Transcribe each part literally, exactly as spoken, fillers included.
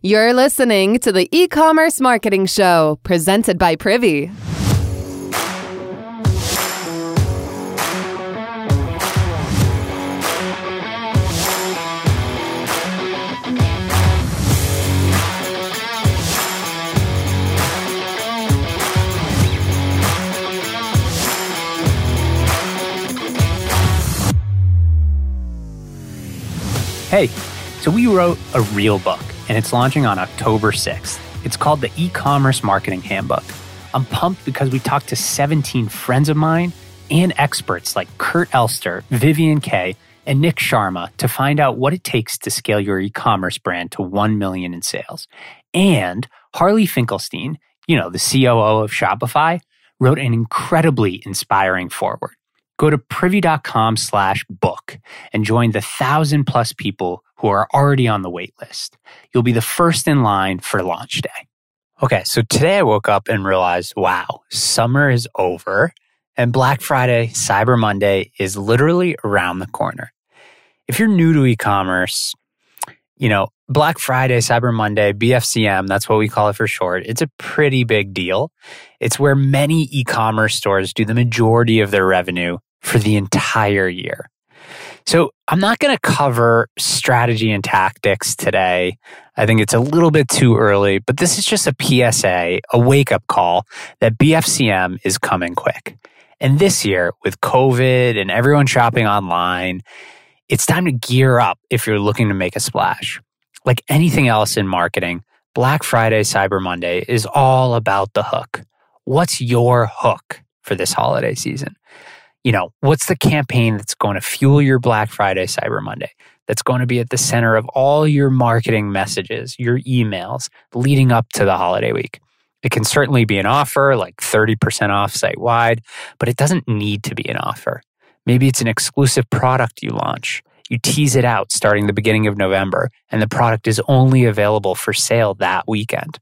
You're listening to the E-Commerce Marketing Show, presented by Privy. Hey, so we wrote a real book, and it's launching on October sixth. It's called the E-Commerce Marketing Handbook. I'm pumped because we talked to seventeen friends of mine and experts like Kurt Elster, Vivian K, and Nick Sharma to find out what it takes to scale your e-commerce brand to one million in sales. And Harley Finkelstein, you know, the C O O of Shopify, wrote an incredibly inspiring foreword. Go to privy.com slash book and join the thousand plus people who are already on the wait list. You'll be the first in line for launch day. Okay, so today I woke up and realized, wow, summer is over and Black Friday, Cyber Monday is literally around the corner. If you're new to e-commerce, you know, Black Friday, Cyber Monday, B F C M, that's what we call it for short. It's a pretty big deal. It's where many e-commerce stores do the majority of their revenue for the entire year. So I'm not going to cover strategy and tactics today. I think it's a little bit too early, but this is just a P S A, a wake-up call that B F C M is coming quick. And this year, with COVID and everyone shopping online, it's time to gear up if you're looking to make a splash. Like anything else in marketing, Black Friday, Cyber Monday is all about the hook. What's your hook for this holiday season? You know, what's the campaign that's going to fuel your Black Friday, Cyber Monday? That's going to be at the center of all your marketing messages, your emails leading up to the holiday week. It can certainly be an offer, like thirty percent off site-wide, but it doesn't need to be an offer. Maybe it's an exclusive product you launch. You tease it out starting the beginning of November, and the product is only available for sale that weekend.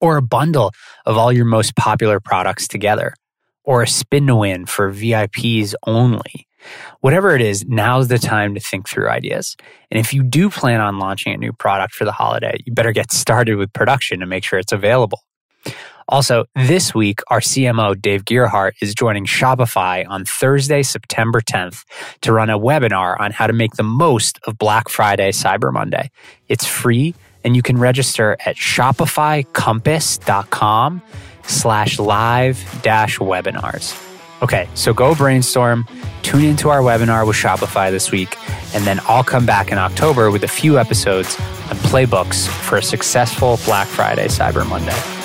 Or a bundle of all your most popular products together. Or a spin-to-win for V I Ps only. Whatever it is, now's the time to think through ideas. And if you do plan on launching a new product for the holiday, you better get started with production to make sure it's available. Also, this week, our C M O, Dave Gearhart, is joining Shopify on Thursday, September tenth to run a webinar on how to make the most of Black Friday, Cyber Monday. It's free, and you can register at shopify compass dot com slash live dash webinars. Okay, so go brainstorm, tune into our webinar with Shopify this week, and then I'll come back in October with a few episodes on playbooks for a successful Black Friday, Cyber Monday.